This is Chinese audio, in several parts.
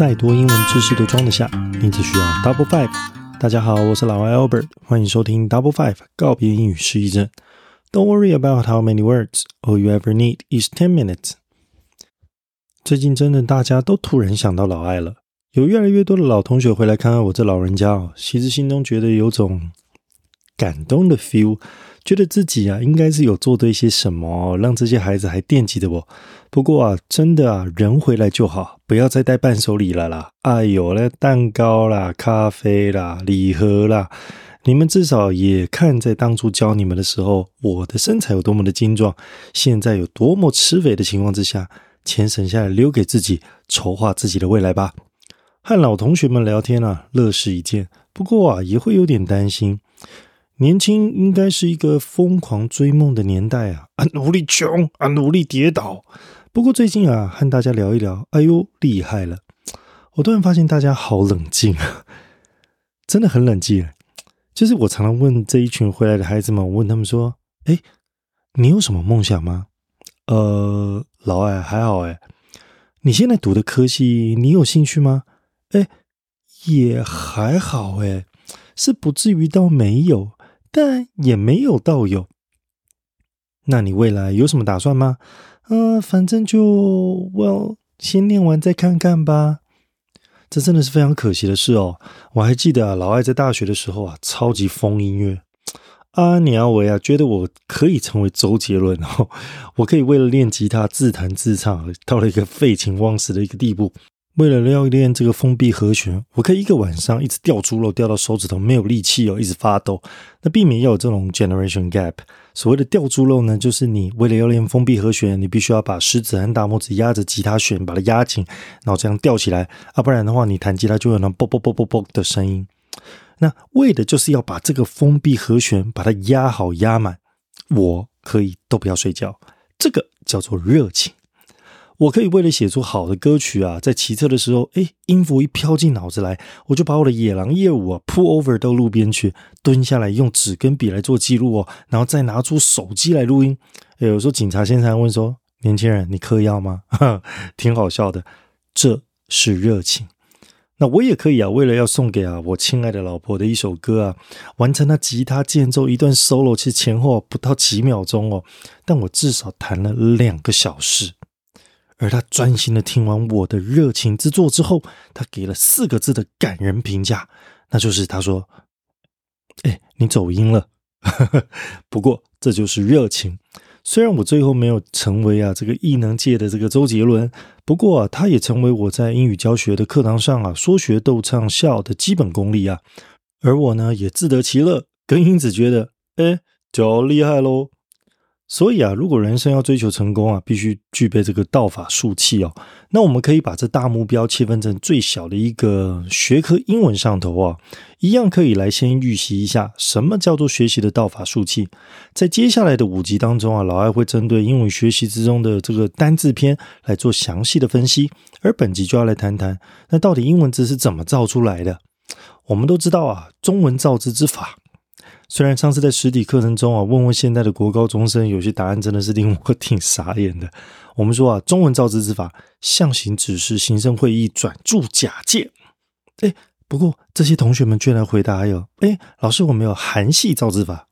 再多英文知识都装得下，你只需要 double five。 大家好，我是老外 Albert， 欢迎收听 double five 告别英语失忆症。 Don't worry about how many words, all you ever need is 10 minutes。 最近真的大家都突然想到老爱了，有越来越多的老同学回来看看我这老人家哦，其实心中觉得有种感动的 feel， 觉得自己啊应该是有做对些什么，让这些孩子还惦记着我。不过啊，真的啊，人回来就好，不要再带伴手礼了啦。哎呦，那蛋糕啦、咖啡啦、礼盒啦，你们至少也看在当初教你们的时候，我的身材有多么的精壮，现在有多么吃肥的情况之下，钱省下来留给自己，筹划自己的未来吧。和老同学们聊天啊，乐事一件，不过啊，也会有点担心。年轻应该是一个疯狂追梦的年代啊，努力穷啊，努力跌倒。不过最近啊，和大家聊一聊，哎呦，厉害了！我突然发现大家好冷静啊，真的很冷静。就是我常常问这一群回来的孩子们，我问他们说：“哎，你有什么梦想吗？”老爱还好哎。你现在读的科系，你有兴趣吗？哎，也还好哎，是不至于到没有，但也没有到有。那你未来有什么打算吗？反正就 well 先念完再看看吧。这真的是非常可惜的事哦。我还记得啊，老爱在大学的时候啊，超级疯音乐。阿娘维啊，觉得我可以成为周杰伦哦，我可以为了练吉他自弹自唱，到了一个废寝忘食的一个地步。为了要练这个封闭和弦，我可以一个晚上一直掉猪肉，掉到手指头没有力气哦，一直发抖。那避免要有这种 generation gap。 所谓的掉猪肉呢，就是你为了要练封闭和弦，你必须要把食指和大拇指压着吉他弦，把它压紧，然后这样吊起来啊，不然的话你弹吉他就有那啵啵啵啵啵的声音。那为的就是要把这个封闭和弦把它压好压满。我可以都不要睡觉，这个叫做热情。我可以为了写出好的歌曲啊，在骑车的时候，音符一飘进脑子来，我就把我的野狼业务啊 pull over 到路边去，蹲下来用纸跟笔来做记录哦，然后再拿出手机来录音。有时候警察先生问说：“年轻人，你嗑药吗？”挺好笑的，这是热情。那我也可以啊，为了要送给啊我亲爱的老婆的一首歌啊，完成她吉他间奏一段 solo， 其实前后不到几秒钟哦，但我至少弹了2个小时。而他专心的听完我的热情之作之后，他给了4个字的感人评价，那就是他说：“哎，你走音了。”不过这就是热情。虽然我最后没有成为啊这个艺能界的这个周杰伦，不过啊他也成为我在英语教学的课堂上啊说学逗唱笑的基本功力啊。而我呢也自得其乐，跟因此觉得哎就厉害咯。所以啊，如果人生要追求成功啊，必须具备这个道法术器哦。那我们可以把这大目标切分成最小的一个学科英文上头啊，一样可以来先预习一下什么叫做学习的道法术器。在接下来的5集当中啊，老爱会针对英文学习之中的这个单字篇来做详细的分析。而本集就要来谈谈，那到底英文字是怎么造出来的？我们都知道啊，中文造字之法。虽然上次在实体课程中啊，问现在的国高中生，有些答案真的是令我挺傻眼的。我们说啊，中文造字之法，象形指示、形声会意、转注、假借。不过这些同学们居然回答有：“老师，我们有韩系造字法。”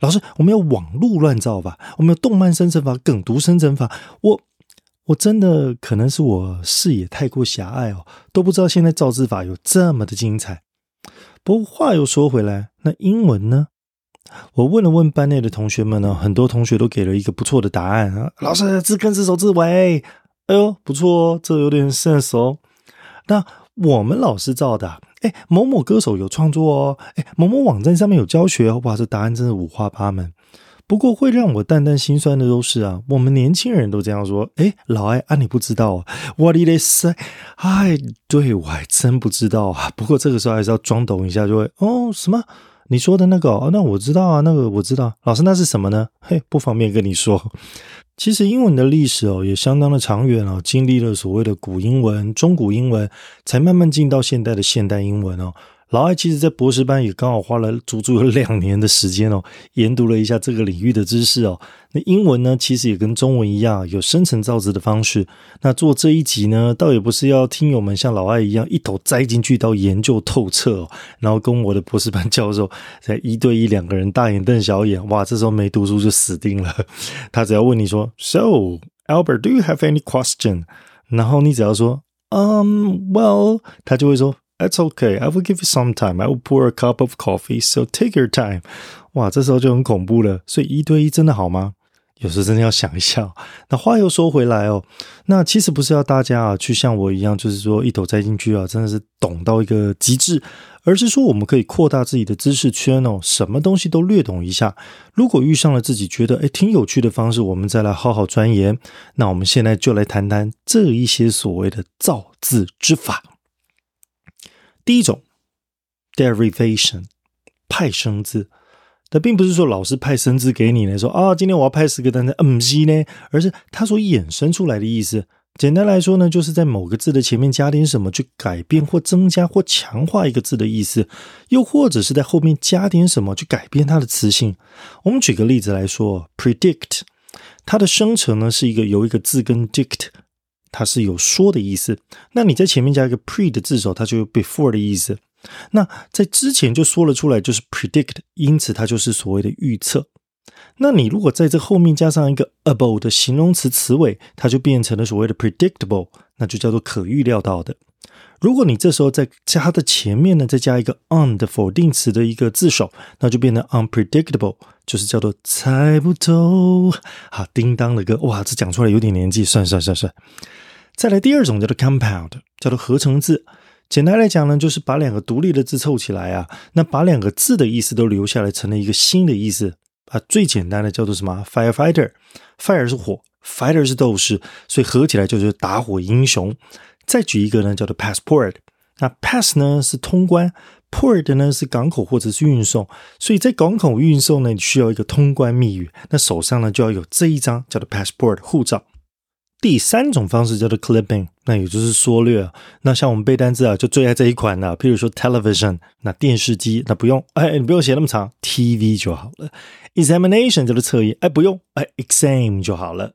老师，我们有网路乱造法，我们有动漫生成法、梗读生成法。我真的可能是我视野太过狭隘哦，都不知道现在造字法有这么的精彩。不过话又说回来，那英文呢？我问了问班内的同学们呢，很多同学都给了一个不错的答案啊。老师，字根字首字尾，哎呦，不错哦，这有点sense哦。那我们老师造的，某某歌手有创作哦，某某网站上面有教学哦。哇，这答案真是5花8门。不过会让我淡淡心酸的都是啊，我们年轻人都这样说。老爱啊，你不知道啊，我哩嘞塞，哎，对，我还真不知道啊。不过这个时候还是要装懂一下，就会什么你说的那个那我知道啊，那个我知道。老师，那是什么呢？不方便跟你说。其实英文的历史哦也相当的长远哦，经历了所谓的古英文、中古英文，才慢慢进到现代的现代英文哦。老艾其实在博士班也刚好花了足足有2年的时间哦，研读了一下这个领域的知识哦。那英文呢，其实也跟中文一样有深层造字的方式。那做这一集呢，倒也不是要听友们像老艾一样一头栽进去到研究透彻哦，然后跟我的博士班教授在1对12个人大眼瞪小眼，哇，这时候没读书就死定了。他只要问你说 So, Albert, do you have any question? 然后你只要说 Well, 他就会说That's okay, I will give you some time. I will pour a cup of coffee, so take your time. 哇，这时候就很恐怖了。所以1对1真的好吗？有时真的要想一下哦。那话又说回来哦，那其实不是要大家啊去像我一样，就是说一头栽进去啊，真的是懂到一个极致，而是说我们可以扩大自己的知识圈哦，什么东西都略懂一下。如果遇上了自己觉得挺有趣的方式，我们再来好好钻研。那我们现在就来谈谈这一些所谓的造字之法。第一种 derivation 派生字，但并不是说老师派生字给你呢，说啊，今天我要派10个单词，不是呢，而是它所衍生出来的意思。简单来说呢，就是在某个字的前面加点什么，去改变或增加或强化一个字的意思，又或者是在后面加点什么去改变它的词性。我们举个例子来说 ，predict 它的生成呢是由一个字根 dict。它是有说的意思，那你在前面加一个 pre 的字首，它就有 before 的意思，那在之前就说了出来，就是 predict， 因此它就是所谓的预测。那你如果在这后面加上一个 able 的形容词词尾，它就变成了所谓的 predictable， 那就叫做可预料到的。如果你这时候在它的前面呢再加一个 on 的否定词的一个字首，那就变成 unpredictable， 就是叫做猜不透。好，叮当的歌，哇，这讲出来有点年纪，算。再来第二种叫做 compound， 叫做合成字。简单来讲呢，就是把2个独立的字凑起来啊，那把2个字的意思都留下来，成了一个新的意思。啊，最简单的叫做什么 ？firefighter， fire 是火 ，fighter 是斗士，所以合起来就是打火英雄。再举一个呢，叫做 passport， 那 pass 呢是通关 ，port 呢是港口或者是运送，所以在港口运送呢，你需要一个通关密语，那手上呢就要有这一张叫做 passport 护照。第3种方式叫做 clipping， 那也就是缩略。那像我们背单字啊，就最爱这一款譬如说 television， 那电视机，那不用，你不用写那么长 ，TV 就好了。examination 叫做测验，不用，exam 就好了。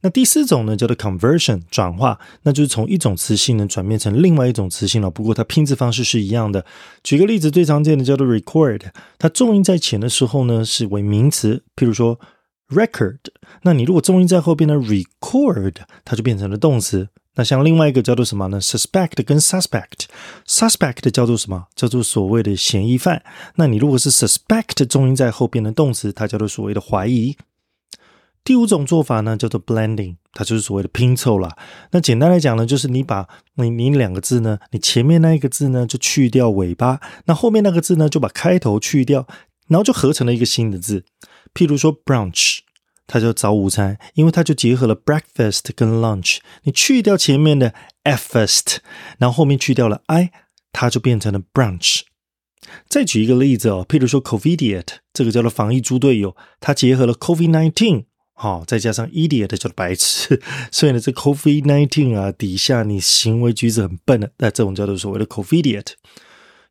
那第4种呢叫做 conversion 转化，那就是从一种词性呢转变成另外一种词性了，不过它拼字方式是一样的。举个例子，最常见的叫做 record， 它重音在前的时候呢是为名词，譬如说record， 那你如果重音在后变成 record， 它就变成了动词。那像另外一个叫做什么呢 ？suspect 跟 suspect 叫做什么？叫做所谓的嫌疑犯。那你如果是 suspect 重音在后变成动词，它叫做所谓的怀疑。第5种做法呢叫做 blending， 它就是所谓的拼凑啦。那简单来讲呢，就是你把你2个字呢，你前面那一个字呢就去掉尾巴，那后面那个字呢就把开头去掉，然后就合成了一个新的字。譬如说 brunch， 它叫早午餐，因为它就结合了 breakfast 跟 lunch， 你去掉前面的 breakfast， 然后后面去掉了 i， 它就变成了 brunch。 再举一个例子譬如说 covidiot， 这个叫做防疫猪队友，它结合了 COVID-19， 再加上 idiot 叫做白痴，所以呢这 COVID-19 底下你行为举止很笨的，那这种叫做所谓的 covidiot。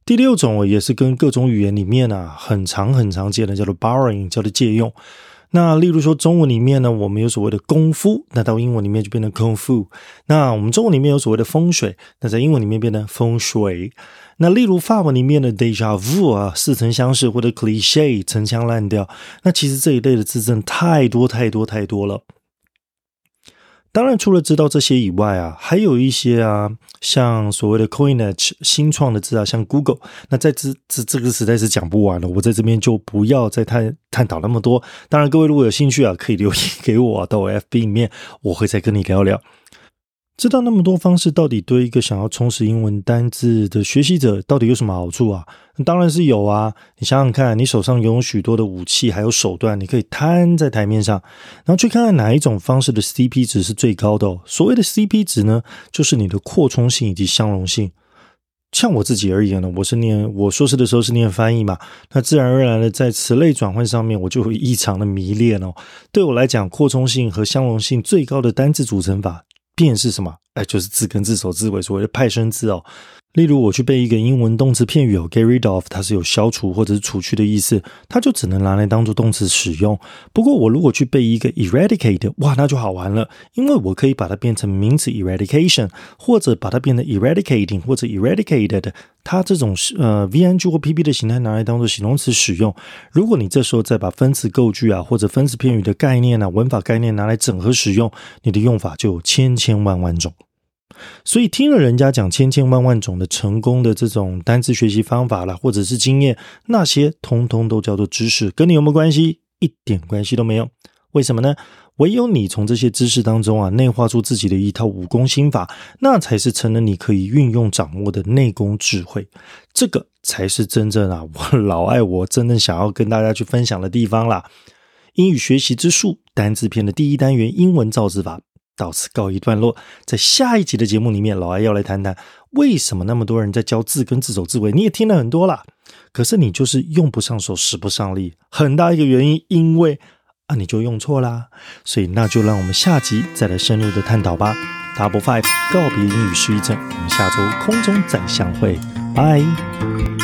第6种也是跟各种语言里面很常见的叫做 borrowing， 叫做借用。那例如说中文里面呢，我们有所谓的功夫，那到英文里面就变成功夫。那我们中文里面有所谓的风水，那在英文里面变成风水。那例如法文里面的 déjà vu 似曾相识，或者 cliché 陈腔滥调。那其实这一类的字真的太多了。当然除了知道这些以外还有一些像所谓的 coinage 新创的字像 Google， 那在这个实在是讲不完了，我在这边就不要再探讨那么多。当然各位如果有兴趣可以留言给我到我 FB 里面，我会再跟你聊聊。知道那么多方式到底对一个想要充实英文单字的学习者到底有什么好处当然是有你想想看，你手上拥有许多的武器还有手段，你可以摊在台面上，然后去看看哪一种方式的 CP 值是最高的所谓的 CP 值呢，就是你的扩充性以及相容性。像我自己而言呢，我硕士的时候是念翻译嘛，那自然而然的在词类转换上面我就有异常的迷恋对我来讲，扩充性和相容性最高的单字组成法便是什么？就是字根字首字尾所谓的派生字例如我去背一个英文动词片语 get rid of， 它是有消除或者是除去的意思，它就只能拿来当作动词使用。不过我如果去背一个 eradicate， 哇，那就好玩了，因为我可以把它变成名词 eradication， 或者把它变成 eradicating 或者 eradicated， 它这种VNG 或 PP 的形态拿来当作形容词使用。如果你这时候再把分词构句啊，或者分词片语的概念啊，文法概念拿来整合使用，你的用法就有千千万万种。所以听了人家讲千千万万种的成功的这种单字学习方法啦，或者是经验，那些通通都叫做知识，跟你有没有关系？一点关系都没有。为什么呢？唯有你从这些知识当中啊，内化出自己的一套武功心法，那才是成了你可以运用掌握的内功智慧。这个才是真正啊，我老爱我真正想要跟大家去分享的地方啦。英语学习之术单字篇的第一单元英文造字法到此告一段落。在下一集的节目里面，老艾要来谈谈为什么那么多人在教字根字首字尾，你也听了很多啦，可是你就是用不上手，使不上力，很大一个原因因为啊，你就用错啦。所以那就让我们下集再来深入的探讨吧。 double five 告别英语失忆症，我们下周空中再相会，拜。